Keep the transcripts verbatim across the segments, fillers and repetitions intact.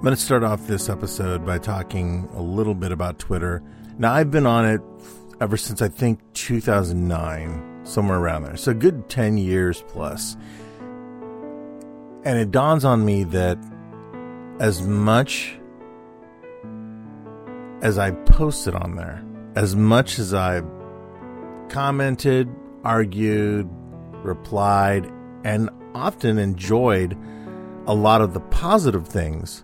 I'm going to start off this episode by talking a little bit about Twitter. Now, I've been on it ever since I think two thousand nine, somewhere around there. So a good ten years plus. And it dawns on me that as much as I posted on there, as much as I commented, argued, replied, and often enjoyed a lot of the positive things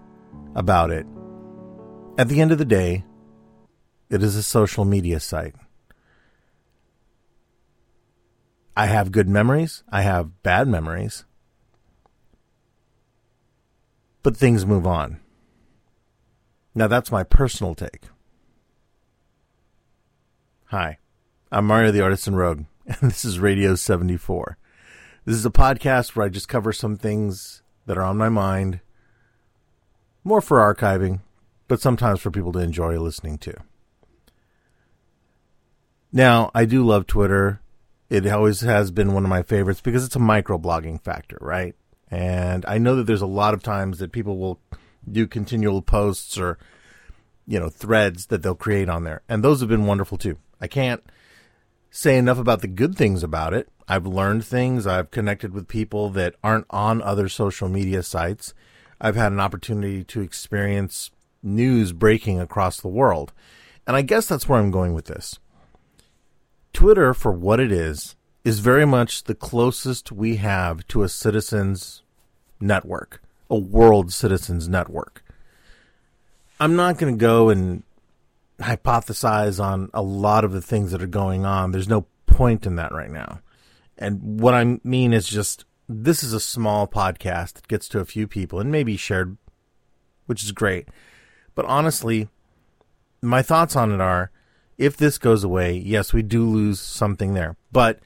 about it, at the end of the day, it is a social media site. I have good memories. I have bad memories. But things move on. Now, that's my personal take. Hi, I'm Mario the Artisan Rogue, and this is Radio seventy-four. This is a podcast where I just cover some things that are on my mind, more for archiving, but sometimes for people to enjoy listening to. Now, I do love Twitter. It always has been one of my favorites because it's a microblogging factor, right? And I know that there's a lot of times that people will do continual posts or, you know, threads that they'll create on there. And those have been wonderful too. I can't say enough about the good things about it. I've learned things. I've connected with people that aren't on other social media sites. I've had an opportunity to experience news breaking across the world. And I guess that's where I'm going with this. Twitter, for what it is, is very much the closest we have to a citizens network, a world citizens network. I'm not going to go and hypothesize on a lot of the things that are going on. There's no point in that right now. And what I mean is just, this is a small podcast that gets to a few people and maybe shared, which is great. But honestly, my thoughts on it are, if this goes away, yes, we do lose something there. But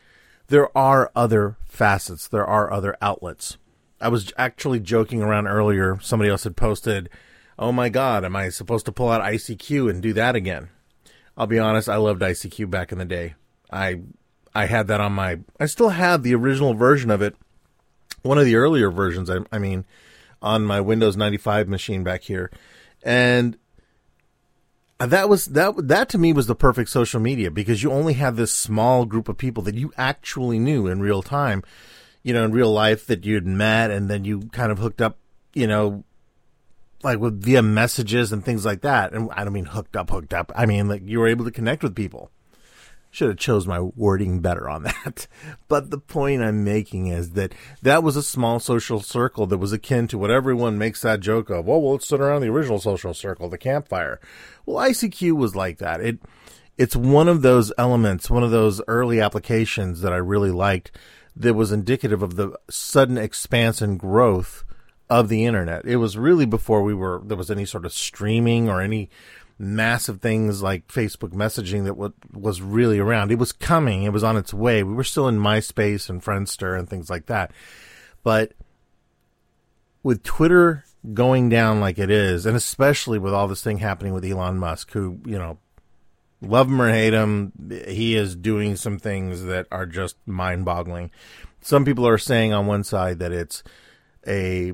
there are other facets. There are other outlets. I was actually joking around earlier. Somebody else had posted, oh my God, am I supposed to pull out I C Q and do that again? I'll be honest, I loved I C Q back in the day. I I had that on my... I still have the original version of it. One of the earlier versions, I, I mean, on my Windows ninety-five machine back here. And that was that that to me was the perfect social media, because you only had this small group of people that you actually knew in real time, you know, in real life, that you'd met, and then you kind of hooked up, you know, like with via messages and things like that. And I don't mean hooked up, hooked up. I mean, like, you were able to connect with people. Should have chose my wording better on that. But the point I'm making is that that was a small social circle that was akin to what everyone makes that joke of. Oh, well, let's sit around the original social circle, the campfire. Well, I C Q was like that. It It's one of those elements, one of those early applications that I really liked that was indicative of the sudden expanse and growth of the internet. It was really before we were there was any sort of streaming or any massive things like Facebook messaging that w- was really around. It was coming. It was on its way. We were still in MySpace and Friendster and things like that. But with Twitter going down like it is, and especially with all this thing happening with Elon Musk, who, you know, love him or hate him, he is doing some things that are just mind-boggling. Some people are saying on one side that it's a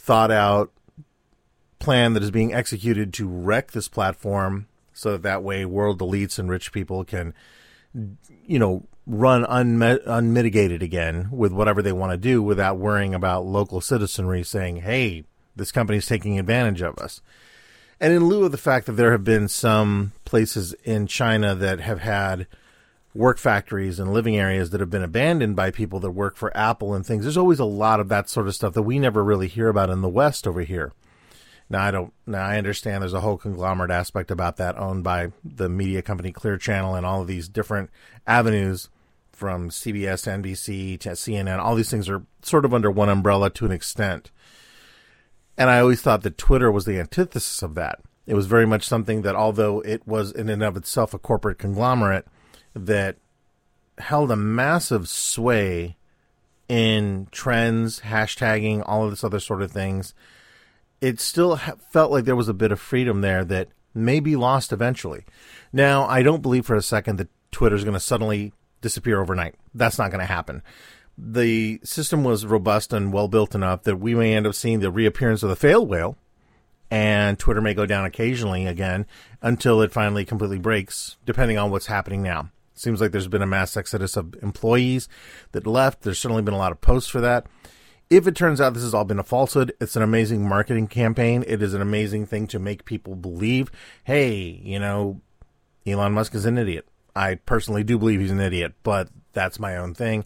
thought-out plan that is being executed to wreck this platform so that that way world elites and rich people can, you know, run unmet, unmitigated again with whatever they want to do without worrying about local citizenry saying, hey, this company's taking advantage of us. And in lieu of the fact that there have been some places in China that have had work factories and living areas that have been abandoned by people that work for Apple and things, there's always a lot of that sort of stuff that we never really hear about in the West over here. Now, I don't. Now, I understand there's a whole conglomerate aspect about that owned by the media company Clear Channel and all of these different avenues from C B S, N B C to C N N. All these things are sort of under one umbrella to an extent. And I always thought that Twitter was the antithesis of that. It was very much something that, although it was in and of itself a corporate conglomerate that held a massive sway in trends, hashtagging, all of this other sort of things, it still felt like there was a bit of freedom there that may be lost eventually. Now, I don't believe for a second that Twitter is going to suddenly disappear overnight. That's not going to happen. The system was robust and well-built enough that we may end up seeing the reappearance of the failed whale and Twitter may go down occasionally again until it finally completely breaks, depending on what's happening now. Seems like there's been a mass exodus of employees that left. There's certainly been a lot of posts for that. If it turns out this has all been a falsehood, it's an amazing marketing campaign. It is an amazing thing to make people believe, hey, you know, Elon Musk is an idiot. I personally do believe he's an idiot, but that's my own thing.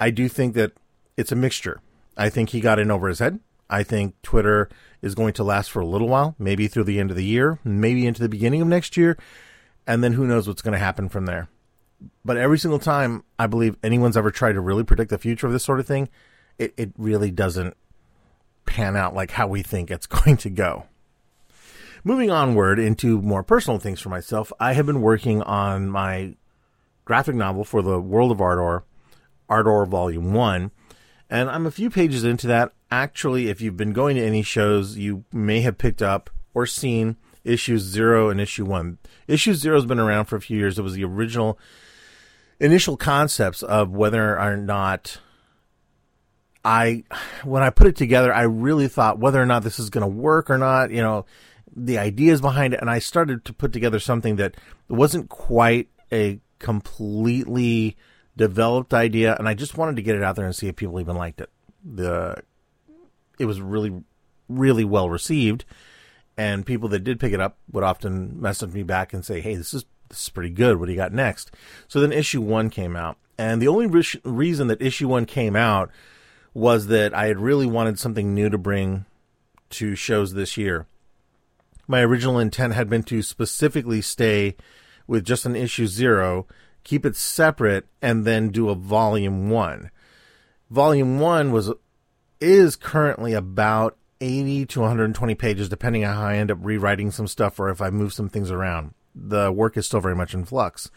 I do think that it's a mixture. I think he got in over his head. I think Twitter is going to last for a little while, maybe through the end of the year, maybe into the beginning of next year, and then who knows what's going to happen from there. But every single time I believe anyone's ever tried to really predict the future of this sort of thing, It, it really doesn't pan out like how we think it's going to go. Moving onward into more personal things for myself, I have been working on my graphic novel for The World of Ardor, Ardor Volume one, and I'm a few pages into that. Actually, if you've been going to any shows, you may have picked up or seen Issues zero and Issue one. Issue zero has been around for a few years. It was the original initial concepts of whether or not... I, when I put it together, I really thought whether or not this is going to work or not, you know, the ideas behind it. And I started to put together something that wasn't quite a completely developed idea. And I just wanted to get it out there and see if people even liked it. The, it was really, really well received. And people that did pick it up would often message me back and say, hey, this is, this is pretty good. What do you got next? So then issue one came out. And the only re- reason that issue one came out was that I had really wanted something new to bring to shows this year. My original intent had been to specifically stay with just an issue zero, keep it separate, and then do a volume one. Volume one was is currently about eighty to one hundred twenty pages, depending on how I end up rewriting some stuff or if I move some things around. The work is still very much in flux.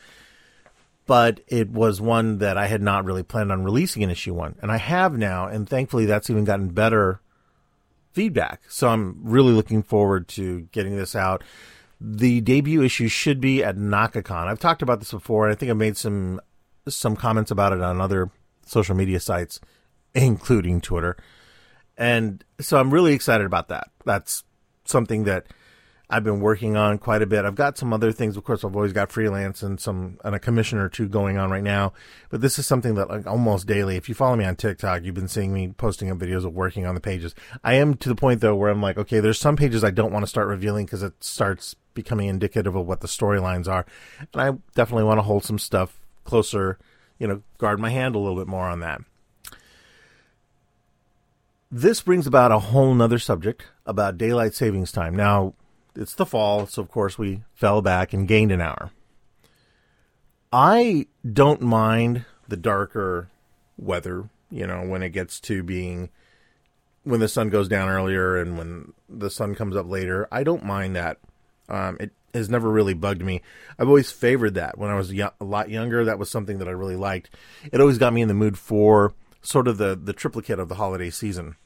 But it was one that I had not really planned on releasing in issue one. And I have now, and thankfully that's even gotten better feedback. So I'm really looking forward to getting this out. The debut issue should be at NakaCon. I've talked about this before, and I think I made some some comments about it on other social media sites, including Twitter. And so I'm really excited about that. That's something that I've been working on quite a bit. I've got some other things. Of course, I've always got freelance and some and a commission or two going on right now. But this is something that, like, almost daily, if you follow me on TikTok, you've been seeing me posting up videos of working on the pages. I am to the point, though, where I'm like, okay, there's some pages I don't want to start revealing because it starts becoming indicative of what the storylines are. And I definitely want to hold some stuff closer, you know, guard my hand a little bit more on that. This brings about a whole nother subject about daylight savings time. Now, it's the fall, so of course we fell back and gained an hour. I don't mind the darker weather, you know, when it gets to being, when the sun goes down earlier and when the sun comes up later. I don't mind that. Um, it has never really bugged me. I've always favored that. When I was yo- a lot younger, that was something that I really liked. It always got me in the mood for sort of the, the triplicate of the holiday season.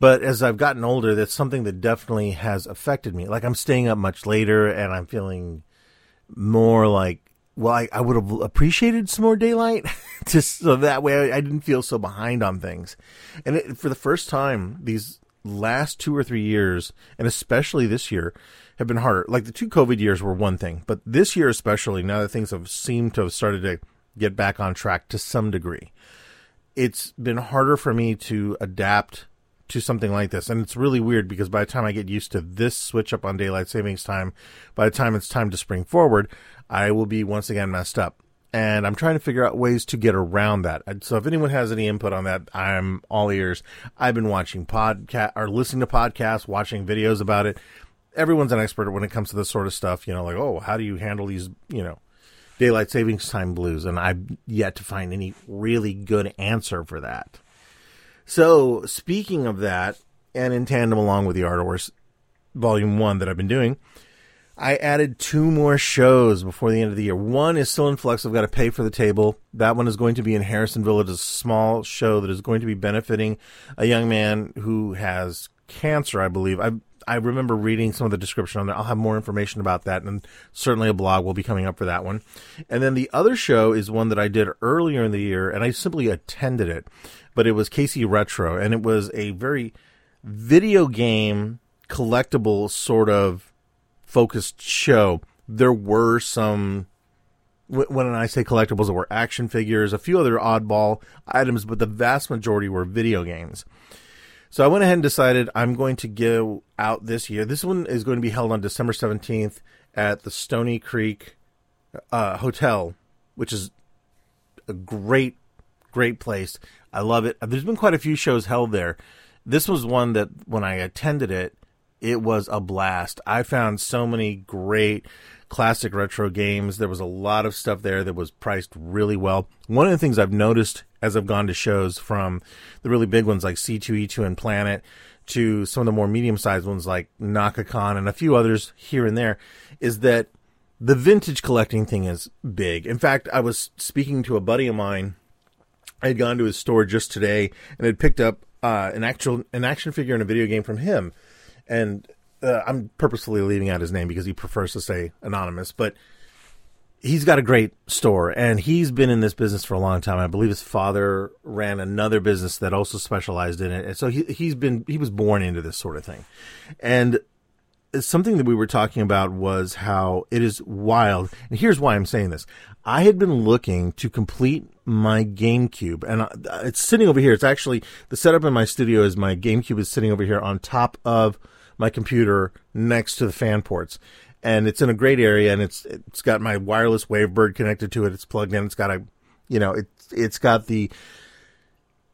But as I've gotten older, that's something that definitely has affected me. Like, I'm staying up much later and I'm feeling more like, well, I, I would have appreciated some more daylight just so that way I, I didn't feel so behind on things. And it, for the first time, these last two or three years, and especially this year, have been harder. Like, the two COVID years were one thing, but this year especially, now that things have seemed to have started to get back on track to some degree, it's been harder for me to adapt to something like this. And it's really weird because by the time I get used to this switch up on daylight savings time, by the time it's time to spring forward, I will be once again messed up. And I'm trying to figure out ways to get around that. So if anyone has any input on that, I'm all ears. I've been watching podcast or listening to podcasts, watching videos about it. Everyone's an expert when it comes to this sort of stuff, you know, like, oh, how do you handle these, you know, daylight savings time blues? And I've yet to find any really good answer for that. So, speaking of that, and in tandem along with the Ardor Volume one that I've been doing, I added two more shows before the end of the year. One is still in flux. I've got to pay for the table. That one is going to be in Harrisonville. It's a small show that is going to be benefiting a young man who has cancer, I believe. I I remember reading some of the description on there. I'll have more information about that, and certainly a blog will be coming up for that one. And then the other show is one that I did earlier in the year, and I simply attended it. But it was Casey Retro, and it was a very video game collectible sort of focused show. There were some, when I say collectibles, there were action figures, a few other oddball items, but the vast majority were video games. So I went ahead and decided I'm going to go out this year. This one is going to be held on December seventeenth at the Stony Creek uh, Hotel, which is a great, great place. I love it. There's been quite a few shows held there. This was one that when I attended it, it was a blast. I found so many great classic retro games. There was a lot of stuff there that was priced really well. One of the things I've noticed as I've gone to shows, from the really big ones like C two E two and Planet to some of the more medium-sized ones like NakaCon and a few others here and there, is that the vintage collecting thing is big. In fact, I was speaking to a buddy of mine. I had gone to his store just today and had picked up uh, an actual an action figure and a video game from him. And uh, I'm purposefully leaving out his name because he prefers to say anonymous, but he's got a great store, and he's been in this business for a long time. I believe his father ran another business that also specialized in it. And so he, he's been, he was born into this sort of thing. And something that we were talking about was how it is wild. And here's why I'm saying this. I had been looking to complete my GameCube, and it's sitting over here. It's actually, the setup in my studio is my GameCube is sitting over here on top of my computer next to the fan ports. And it's in a great area, and it's it's got my wireless WaveBird connected to it. It's plugged in. It's got a, you know, it's it's got the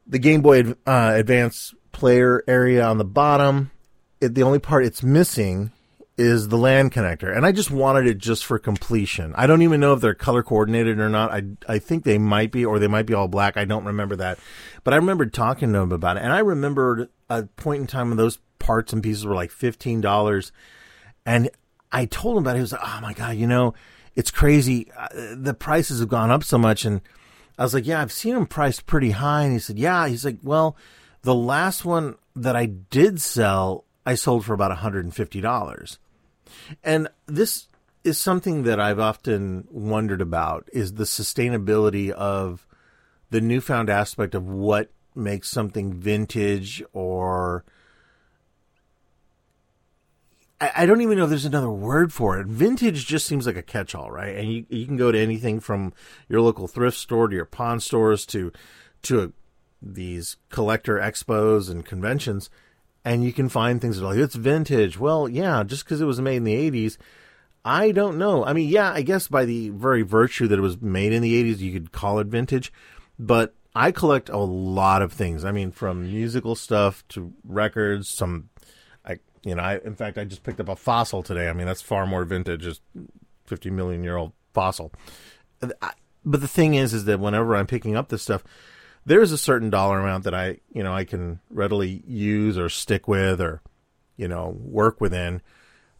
the Game Boy uh, Advance player area on the bottom. It, the only part it's missing is the LAN connector, and I just wanted it just for completion. I don't even know if they're color coordinated or not. I I think they might be, or they might be all black. I don't remember that, but I remembered talking to them about it, and I remembered a point in time when those parts and pieces were like fifteen dollars, and I told him about it. He was like, oh my God, you know, it's crazy. The prices have gone up so much. And I was like, yeah, I've seen them priced pretty high. And he said, yeah. He's like, well, the last one that I did sell, I sold for about one hundred fifty dollars. And this is something that I've often wondered about, is the sustainability of the newfound aspect of what makes something vintage, or I don't even know if there's another word for it. Vintage just seems like a catch-all, right? And you, you can go to anything from your local thrift store to your pawn stores to to a, these collector expos and conventions, and you can find things that are like, it's vintage. Well, yeah, just because it was made in the eighties, I don't know. I mean, yeah, I guess by the very virtue that it was made in the eighties, you could call it vintage, but I collect a lot of things. I mean, from musical stuff to records, some... You know, I, in fact, I just picked up a fossil today. I mean, that's far more vintage, just fifty million year old fossil. I, but the thing is, is that whenever I'm picking up this stuff, there is a certain dollar amount that I, you know, I can readily use or stick with, or, you know, work within,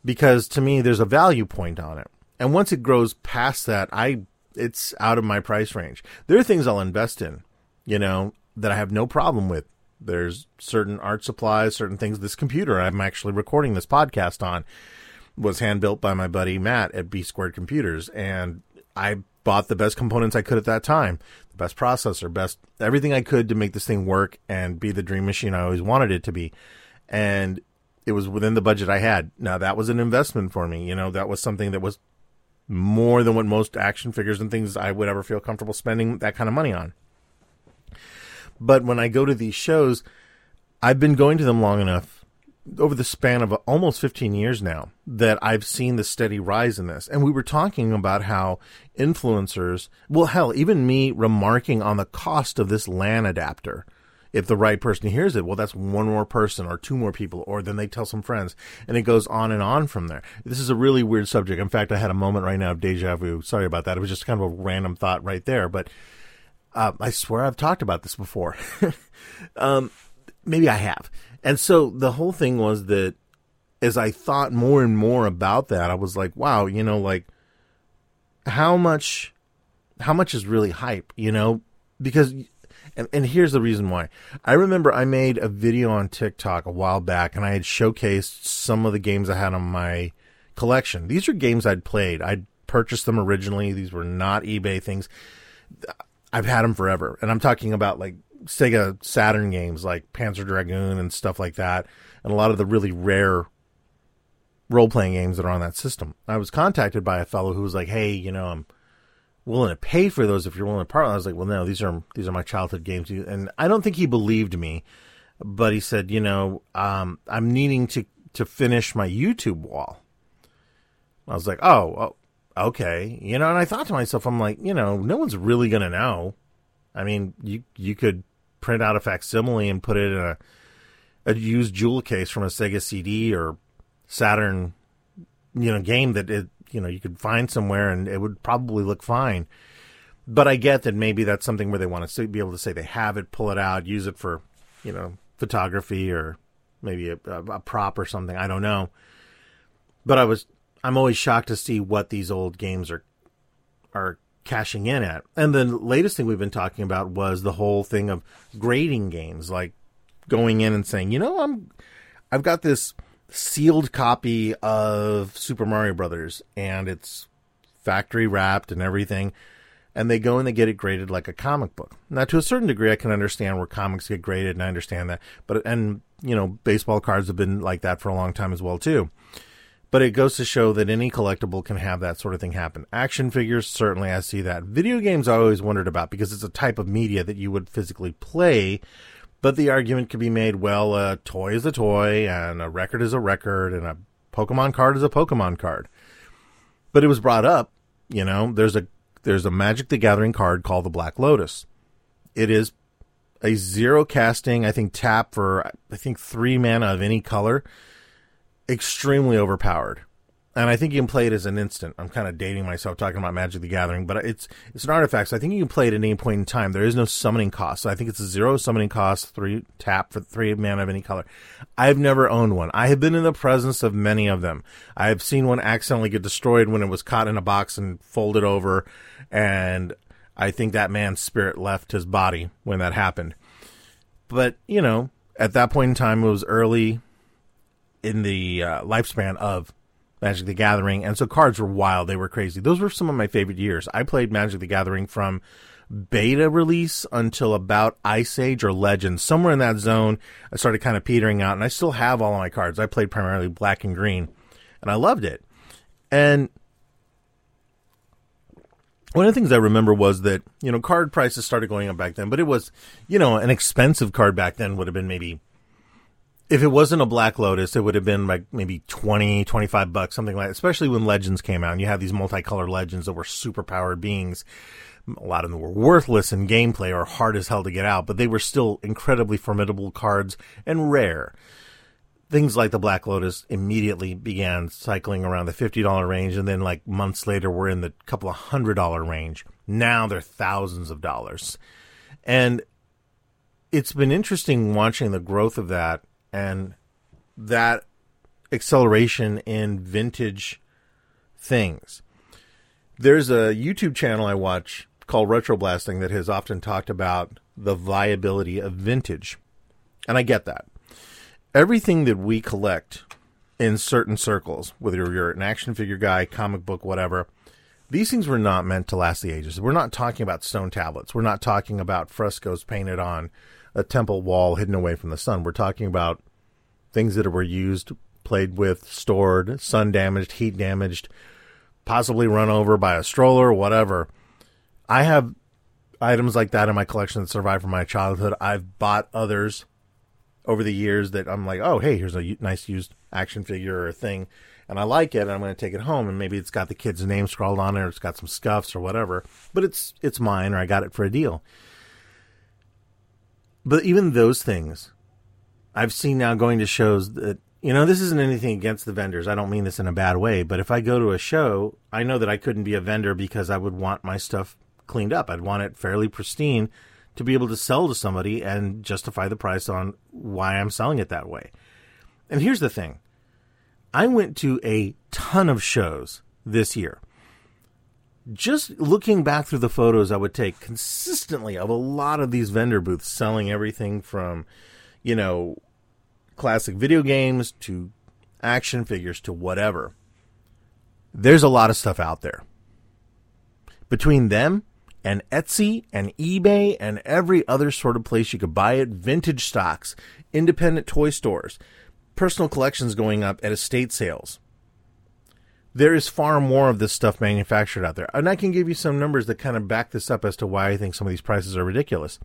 because to me, there's a value point on it. And once it grows past that, I, it's out of my price range. There are things I'll invest in, you know, that I have no problem with. There's certain art supplies, certain things. This computer I'm actually recording this podcast on was hand-built by my buddy Matt at B Squared Computers, and I bought the best components I could at that time, the best processor, best everything I could to make this thing work and be the dream machine I always wanted it to be, and it was within the budget I had. Now, that was an investment for me. You know, that was something that was more than what most action figures and things I would ever feel comfortable spending that kind of money on. But when I go to these shows, I've been going to them long enough, over the span of almost fifteen years now, that I've seen the steady rise in this. And we were talking about how influencers, well, hell, even me remarking on the cost of this LAN adapter. If the right person hears it, well, that's one more person or two more people, or then they tell some friends, and it goes on and on from there. This is a really weird subject. In fact, I had a moment right now of deja vu. Sorry about that. It was just kind of a random thought right there, but... Uh, I swear I've talked about this before. um, maybe I have. And so the whole thing was that as I thought more and more about that, I was like, wow, you know, like how much, how much is really hype, you know, because, and, and here's the reason why. I remember I made a video on TikTok a while back, and I had showcased some of the games I had on my collection. These are games I'd played. I'd purchased them originally. These were not eBay things. I've had them forever. And I'm talking about like Sega Saturn games like Panzer Dragoon and stuff like that. And a lot of the really rare role-playing games that are on that system. I was contacted by a fellow who was like, hey, you know, I'm willing to pay for those if you're willing to partner. I was like, well, no, these are these are my childhood games. And I don't think he believed me, but he said, you know, um, I'm needing to, to finish my YouTube wall. I was like, oh, okay. You know, and I thought to myself, I'm like, you know, no one's really going to know. I mean, you you could print out a facsimile and put it in a, a used jewel case from a Sega C D or Saturn, you know, game that it, you know, you could find somewhere and it would probably look fine. But I get that maybe that's something where they want to be able to say they have it, pull it out, use it for, you know, photography or maybe a, a prop or something. I don't know. But I was, I'm always shocked to see what these old games are, are cashing in at. And the latest thing we've been talking about was the whole thing of grading games, like going in and saying, you know, I'm, I've got this sealed copy of Super Mario Brothers and it's factory wrapped and everything. And they go and they get it graded like a comic book. Now, to a certain degree, I can understand where comics get graded and I understand that, but, and you know, baseball cards have been like that for a long time as well too. But it goes to show that any collectible can have that sort of thing happen. Action figures, certainly I see that. Video games I always wondered about because it's a type of media that you would physically play. But the argument could be made, well, a toy is a toy, and a record is a record, and a Pokemon card is a Pokemon card. But it was brought up, you know, there's a there's a Magic the Gathering card called the Black Lotus. It is a zero casting, I think, tap for, I think, three mana of any color. Extremely overpowered. And I think you can play it as an instant. I'm kind of dating myself talking about Magic the Gathering, but it's it's an artifact, so I think you can play it at any point in time. There is no summoning cost. So I think it's a zero summoning cost, three tap for three mana of any color. I've never owned one. I have been in the presence of many of them. I have seen one accidentally get destroyed when it was caught in a box and folded over, and I think that man's spirit left his body when that happened. But, you know, at that point in time, it was early in the uh, lifespan of Magic the Gathering, and so cards were wild. They were crazy. Those were some of my favorite years. I played Magic the Gathering from beta release until about Ice Age or Legends. Somewhere in that zone, I started kind of petering out, and I still have all of my cards. I played primarily black and green, and I loved it. And one of the things I remember was that, you know, card prices started going up back then, but it was, you know, an expensive card back then would have been maybe, if it wasn't a Black Lotus, it would have been like maybe twenty, twenty-five bucks, something like that, especially when Legends came out. And you had these multicolored legends that were superpowered beings. A lot of them were worthless in gameplay or hard as hell to get out, but they were still incredibly formidable cards and rare. Things like the Black Lotus immediately began cycling around the fifty dollars range, and then like months later, we're in the couple of hundred dollar range. Now they're thousands of dollars. And it's been interesting watching the growth of that. And that acceleration in vintage things. There's a YouTube channel I watch called Retroblasting that has often talked about the viability of vintage. And I get that. Everything that we collect in certain circles, whether you're an action figure guy, comic book, whatever, these things were not meant to last the ages. We're not talking about stone tablets. We're not talking about frescoes painted on a temple wall hidden away from the sun. We're talking about things that were used, played with, stored, sun damaged, heat damaged, possibly run over by a stroller, whatever. I have items like that in my collection that survived from my childhood. I've bought others over the years that I'm like, oh, hey, here's a nice used action figure or a thing, and I like it, and I'm going to take it home, and maybe it's got the kid's name scrawled on it, or it's got some scuffs or whatever, but it's it's mine, or I got it for a deal. But even those things, I've seen now going to shows that, you know, this isn't anything against the vendors. I don't mean this in a bad way, but if I go to a show, I know that I couldn't be a vendor because I would want my stuff cleaned up. I'd want it fairly pristine to be able to sell to somebody and justify the price on why I'm selling it that way. And here's the thing. I went to a ton of shows this year. Just looking back through the photos I would take consistently of a lot of these vendor booths selling everything from, you know, classic video games to action figures to whatever. There's a lot of stuff out there. Between them and Etsy and eBay and every other sort of place you could buy it, vintage stocks, independent toy stores, personal collections going up at estate sales, there is far more of this stuff manufactured out there. And I can give you some numbers that kind of back this up as to why I think some of these prices are ridiculous.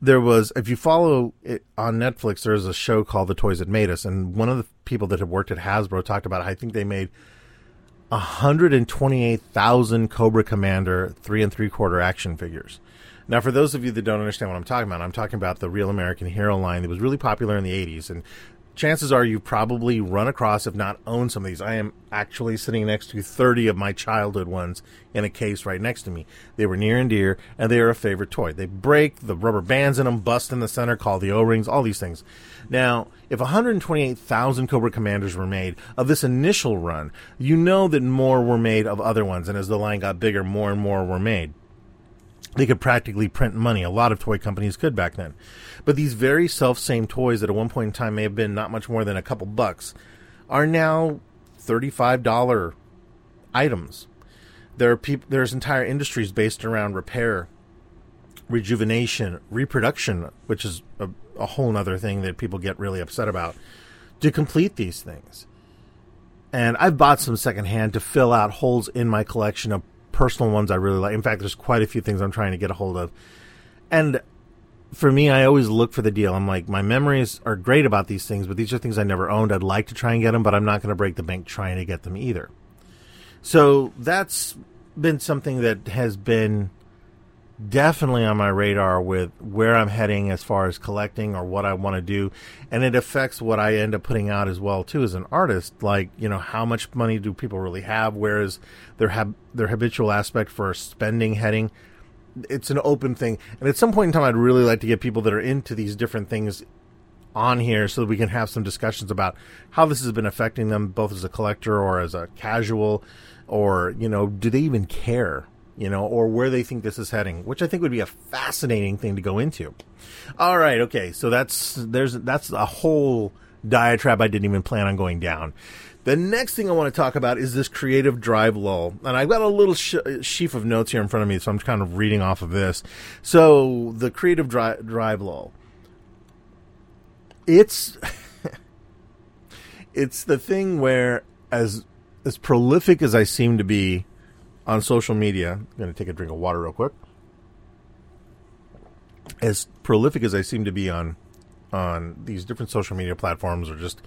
There was, if you follow it on Netflix, there's a show called The Toys That Made Us. And one of the people that had worked at Hasbro talked about, I think they made one hundred twenty-eight thousand Cobra Commander three and three quarter action figures. Now, for those of you that don't understand what I'm talking about, I'm talking about the Real American Hero line that was really popular in the eighties. And chances are you've probably run across, if not owned, some of these. I am actually sitting next to thirty of my childhood ones in a case right next to me. They were near and dear, and they are a favorite toy. They break, the rubber bands in them bust in the center, call the O-rings, all these things. Now, if one hundred twenty-eight thousand Cobra Commanders were made of this initial run, you know that more were made of other ones, and as the line got bigger, more and more were made. They could practically print money. A lot of toy companies could back then. But these very self-same toys that at one point in time may have been not much more than a couple bucks are now thirty-five dollars items. There are peop- there's entire industries based around repair, rejuvenation, reproduction, which is a, a whole other thing that people get really upset about, to complete these things. And I've bought some secondhand to fill out holes in my collection of personal ones I really like. In fact, there's quite a few things I'm trying to get a hold of. And for me, I always look for the deal. I'm like, my memories are great about these things, but these are things I never owned. I'd like to try and get them, but I'm not going to break the bank trying to get them either. So that's been something that has been definitely on my radar with where I'm heading as far as collecting or what I want to do. And it affects what I end up putting out as well, too, as an artist. Like, you know, how much money do people really have? Where is their, hab- their habitual aspect for spending heading? It's an open thing. And at some point in time, I'd really like to get people that are into these different things on here so that we can have some discussions about how this has been affecting them, both as a collector or as a casual, or, you know, do they even care? You know, or where they think this is heading, which I think would be a fascinating thing to go into. All right, okay, so that's there's that's a whole diatribe I didn't even plan on going down. The next thing I want to talk about is this creative drive lull. And I've got a little sh- sheaf of notes here in front of me, so I'm kind of reading off of this. So the creative dri- drive lull. It's, it's the thing where, as as prolific as I seem to be on social media, I'm going to take a drink of water real quick. As prolific as I seem to be on on these different social media platforms or just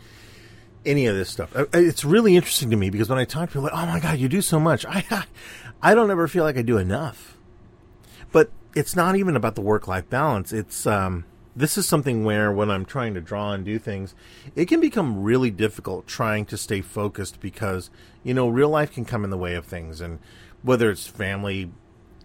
any of this stuff, it's really interesting to me because when I talk to people, like, oh my God, you do so much. I, I, I don't ever feel like I do enough. But it's not even about the work-life balance. It's um, this is something where when I'm trying to draw and do things, it can become really difficult trying to stay focused because, you know, real life can come in the way of things. And whether it's family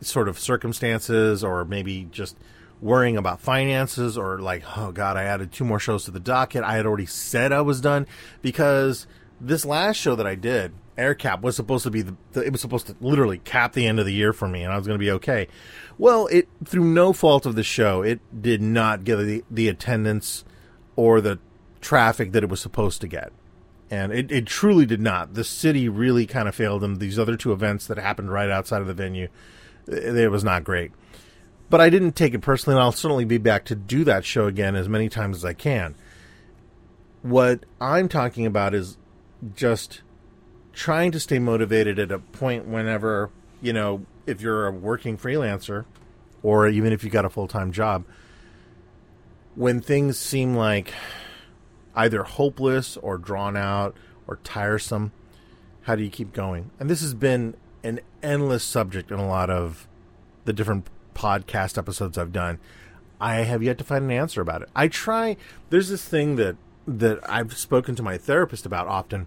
sort of circumstances or maybe just worrying about finances or like, oh, God, I added two more shows to the docket. I had already said I was done because this last show that I did, Air Cap, was supposed to be the, it was supposed to literally cap the end of the year for me and I was going to be okay. Well, it through no fault of the show, it did not get the, the attendance or the traffic that it was supposed to get. And it, it truly did not. The city really kind of failed them. These other two events that happened right outside of the venue, it, it was not great. But I didn't take it personally, and I'll certainly be back to do that show again as many times as I can. What I'm talking about is just trying to stay motivated at a point whenever, you know, if you're a working freelancer or even if you got a full-time job, when things seem like either hopeless or drawn out or tiresome, how do you keep going? And this has been an endless subject in a lot of the different podcast episodes I've done. I have yet to find an answer about it. I try, there's this thing that, that I've spoken to my therapist about often.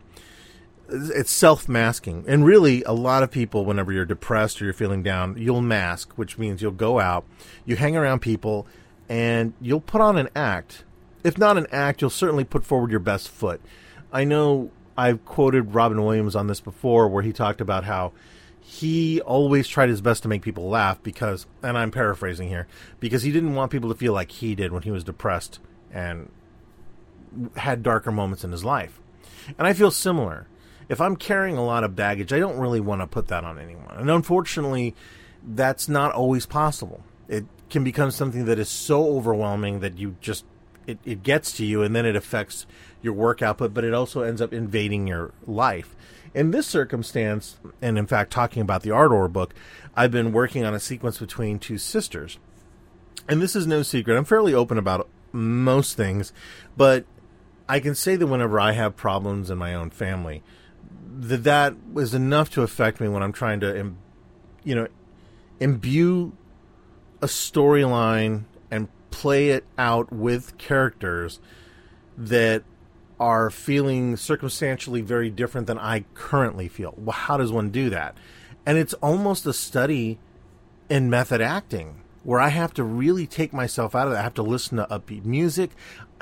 It's self-masking. And really, a lot of people, whenever you're depressed or you're feeling down, you'll mask, which means you'll go out, you hang around people, and you'll put on an act. If not an act, you'll certainly put forward your best foot. I know I've quoted Robin Williams on this before where he talked about how he always tried his best to make people laugh because, and I'm paraphrasing here, because he didn't want people to feel like he did when he was depressed and had darker moments in his life. And I feel similar. If I'm carrying a lot of baggage, I don't really want to put that on anyone. And unfortunately, that's not always possible. It can become something that is so overwhelming that you just it, it gets to you, and then it affects your work output, but it also ends up invading your life. In this circumstance, and in fact, talking about the Ardor book, I've been working on a sequence between two sisters. And this is no secret. I'm fairly open about most things, but I can say that whenever I have problems in my own family, that that was enough to affect me when I'm trying to, you know, imbue a storyline and play it out with characters that are feeling circumstantially very different than I currently feel. Well, how does one do that? And it's almost a study in method acting where I have to really take myself out of that. I have to listen to upbeat music.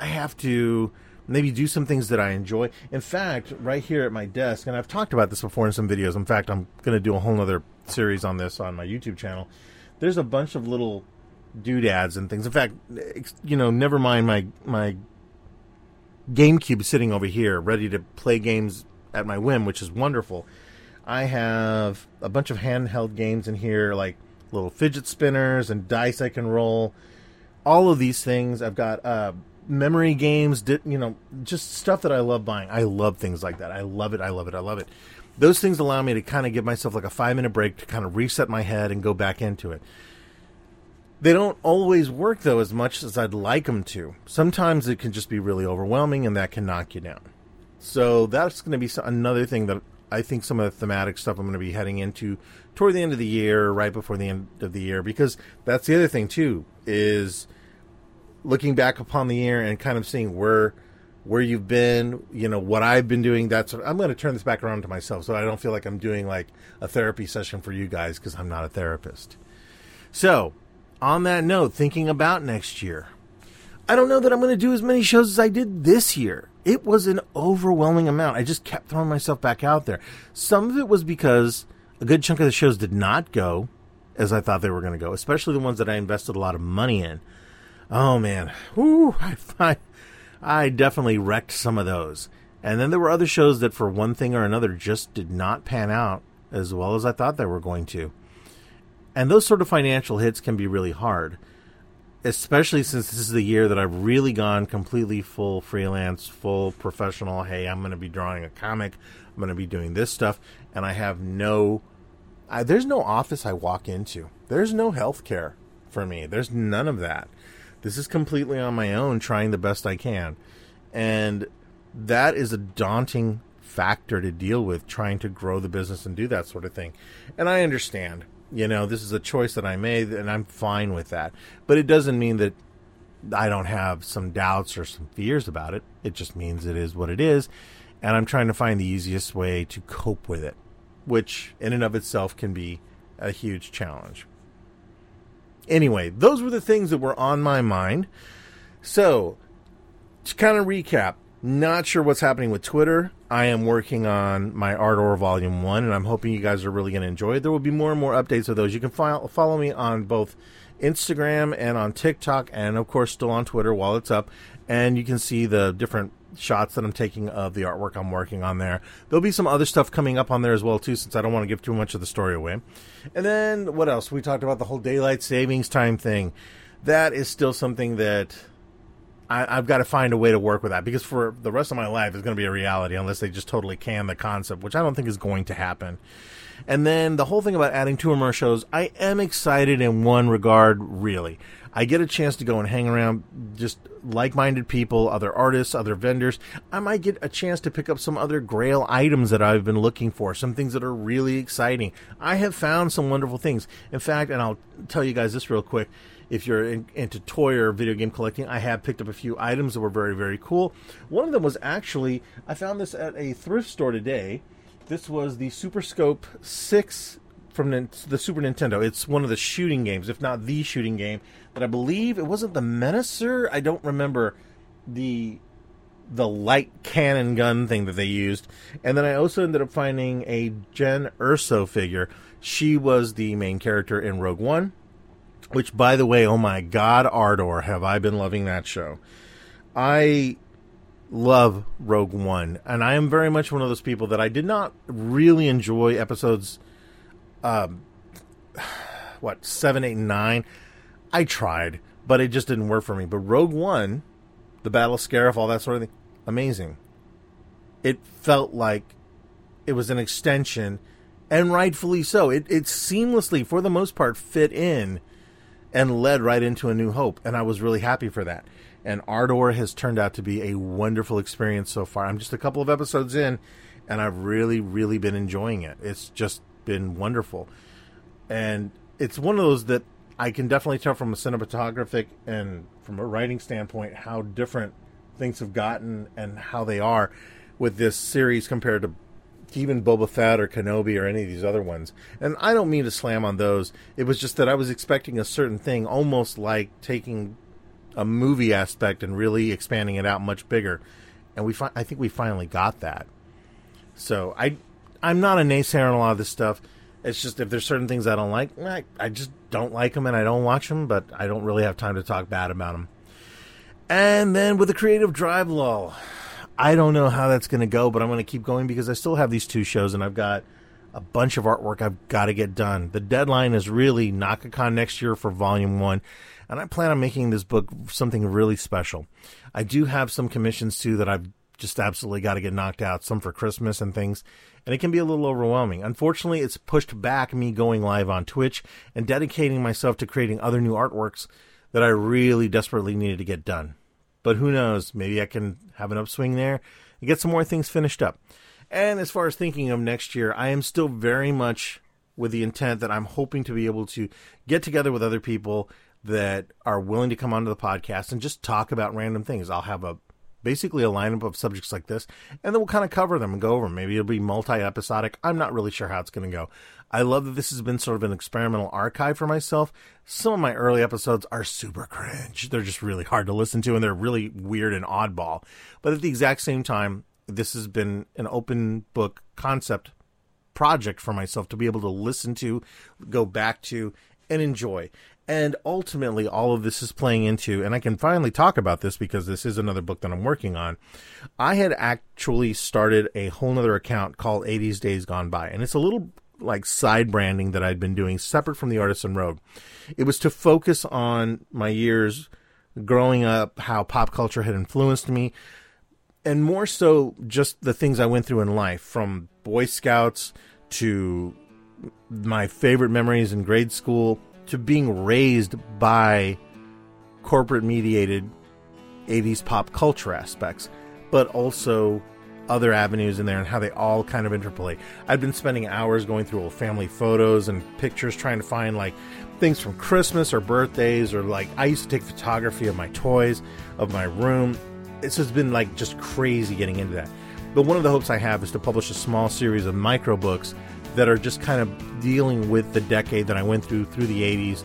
I have to maybe do some things that I enjoy. In fact, right here at my desk, and I've talked about this before in some videos. In fact, I'm going to do a whole other series on this on my YouTube channel. There's a bunch of little doodads and things. In fact, you know, never mind my my GameCube sitting over here, ready to play games at my whim, which is wonderful. I have a bunch of handheld games in here, like little fidget spinners and dice I can roll. All of these things. I've got uh, memory games, you know, just stuff that I love buying. I love things like that. I love it. I love it. I love it. Those things allow me to kind of give myself like a five-minute break to kind of reset my head and go back into it. They don't always work, though, as much as I'd like them to. Sometimes it can just be really overwhelming, and that can knock you down. So that's going to be another thing that I think some of the thematic stuff I'm going to be heading into toward the end of the year, right before the end of the year, because that's the other thing, too, is looking back upon the year and kind of seeing where... where you've been, you know, what I've been doing. That's, I'm going to turn this back around to myself so I don't feel like I'm doing like a therapy session for you guys, because I'm not a therapist. So on that note, thinking about next year, I don't know that I'm going to do as many shows as I did this year. It was an overwhelming amount. I just kept throwing myself back out there. Some of it was because a good chunk of the shows did not go as I thought they were going to go, especially the ones that I invested a lot of money in. Oh, man. Ooh, I find... I definitely wrecked some of those. And then there were other shows that for one thing or another just did not pan out as well as I thought they were going to. And those sort of financial hits can be really hard, especially since this is the year that I've really gone completely full freelance, full professional. Hey, I'm going to be drawing a comic. I'm going to be doing this stuff. And I have no, I, there's no office I walk into. There's no healthcare for me. There's none of that. This is completely on my own, trying the best I can. And that is a daunting factor to deal with, trying to grow the business and do that sort of thing. And I understand, you know, this is a choice that I made, and I'm fine with that. But it doesn't mean that I don't have some doubts or some fears about it. It just means it is what it is. And I'm trying to find the easiest way to cope with it, which in and of itself can be a huge challenge. Anyway, those were the things that were on my mind. So, to kind of recap, not sure what's happening with Twitter. I am working on my Ardor Volume one, and I'm hoping you guys are really going to enjoy it. There will be more and more updates of those. You can file, follow me on both Instagram and on TikTok, and, of course, still on Twitter while it's up. And you can see the different shots that I'm taking of the artwork I'm working on there. There'll be some other stuff coming up on there as well, too, since I don't want to give too much of the story away. And then what else? We talked about the whole daylight savings time thing. That is still something that I, I've got to find a way to work with that, because for the rest of my life, it's going to be a reality unless they just totally can the concept, which I don't think is going to happen. And then the whole thing about adding two or more shows, I am excited in one regard, really. I get a chance to go and hang around just like-minded people, other artists, other vendors. I might get a chance to pick up some other grail items that I've been looking for, some things that are really exciting. I have found some wonderful things. In fact, and I'll tell you guys this real quick, if you're in, into toy or video game collecting, I have picked up a few items that were very, very cool. One of them was actually, I found this at a thrift store today. This was the Super Scope six from the Super Nintendo. It's one of the shooting games, if not the shooting game, that I believe, it wasn't the Menacer. I don't remember the the light cannon gun thing that they used. And then I also ended up finding a Jen Erso figure. She was the main character in Rogue One, which, by the way, oh my God, Ardor, have I been loving that show. I... love Rogue One, and I am very much one of those people that I did not really enjoy episodes um, what, seven, eight, and nine. I tried, but it just didn't work for me. But Rogue One the Battle of Scarif, all that sort of thing. Amazing. It felt like it was an extension, and rightfully so. It, it seamlessly, for the most part, fit in and led right into A New Hope, and I was really happy for that. And Ardor has turned out to be a wonderful experience so far. I'm just a couple of episodes in, and I've really, really been enjoying it. It's just been wonderful. And it's one of those that I can definitely tell from a cinematographic and from a writing standpoint how different things have gotten and how they are with this series compared to even Boba Fett or Kenobi or any of these other ones. And I don't mean to slam on those. It was just that I was expecting a certain thing, almost like taking a movie aspect and really expanding it out much bigger. And we, fi- I think we finally got that. So I, I'm not a naysayer on a lot of this stuff. It's just if there's certain things I don't like, I, I just don't like them and I don't watch them, but I don't really have time to talk bad about them. And then with the creative drive lull, I don't know how that's going to go, but I'm going to keep going because I still have these two shows and I've got a bunch of artwork I've got to get done. The deadline is really NakaCon next year for Volume one, and I plan on making this book something really special. I do have some commissions, too, that I've just absolutely got to get knocked out, some for Christmas and things, and it can be a little overwhelming. Unfortunately, it's pushed back me going live on Twitch and dedicating myself to creating other new artworks that I really desperately needed to get done. But who knows, maybe I can have an upswing there and get some more things finished up. And as far as thinking of next year, I am still very much with the intent that I'm hoping to be able to get together with other people that are willing to come onto the podcast and just talk about random things. I'll have a basically a lineup of subjects like this, and then we'll kind of cover them and go over them. Maybe it'll be multi-episodic. I'm not really sure how it's going to go. I love that this has been sort of an experimental archive for myself. Some of my early episodes are super cringe. They're just really hard to listen to, and they're really weird and oddball. But at the exact same time, this has been an open book concept project for myself to be able to listen to, go back to, and enjoy. And ultimately, all of this is playing into, and I can finally talk about this because this is another book that I'm working on. I had actually started a whole nother account called eighties Days Gone By, and it's a little like side branding that I'd been doing separate from the Artisan Rogue. It was to focus on my years growing up, how pop culture had influenced me, and more so just the things I went through in life, from Boy Scouts to my favorite memories in grade school, to being raised by corporate-mediated eighties pop culture aspects, but also other avenues in there and how they all kind of interplay. I've been spending hours going through old family photos and pictures, trying to find like things from Christmas or birthdays, or like I used to take photography of my toys, of my room. This has been like just crazy getting into that. But one of the hopes I have is to publish a small series of micro books that are just kind of dealing with the decade that I went through through the eighties,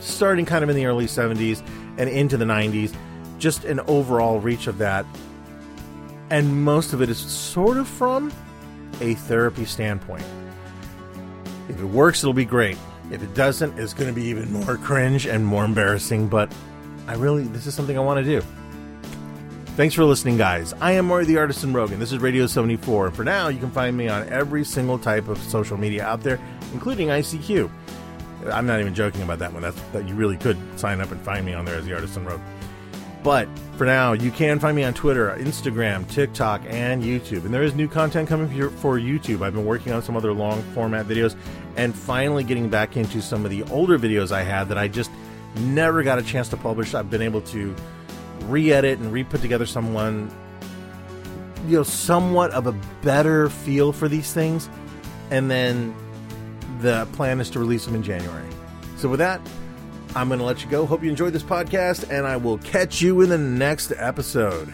starting kind of in the early seventies and into the nineties, just an overall reach of that. And most of it is sort of from a therapy standpoint. If it works, it'll be great. If it doesn't, it's going to be even more cringe and more embarrassing, but I really, this is something I want to do. Thanks for listening, guys. I am Mario the Artisan Rogue, and this is Radio seventy-four. And for now, you can find me on every single type of social media out there, including I C Q. I'm not even joking about that one. That's, that you really could sign up and find me on there as the Artisan Rogue. But for now, you can find me on Twitter, Instagram, TikTok, and YouTube. And there is new content coming for YouTube. I've been working on some other long-format videos and finally getting back into some of the older videos I had that I just never got a chance to publish. I've been able to re-edit and re-put together someone, you know, somewhat of a better feel for these things. And then the plan is to release them in January. So with that, I'm going to let you go. Hope you enjoyed this podcast, and I will catch you in the next episode.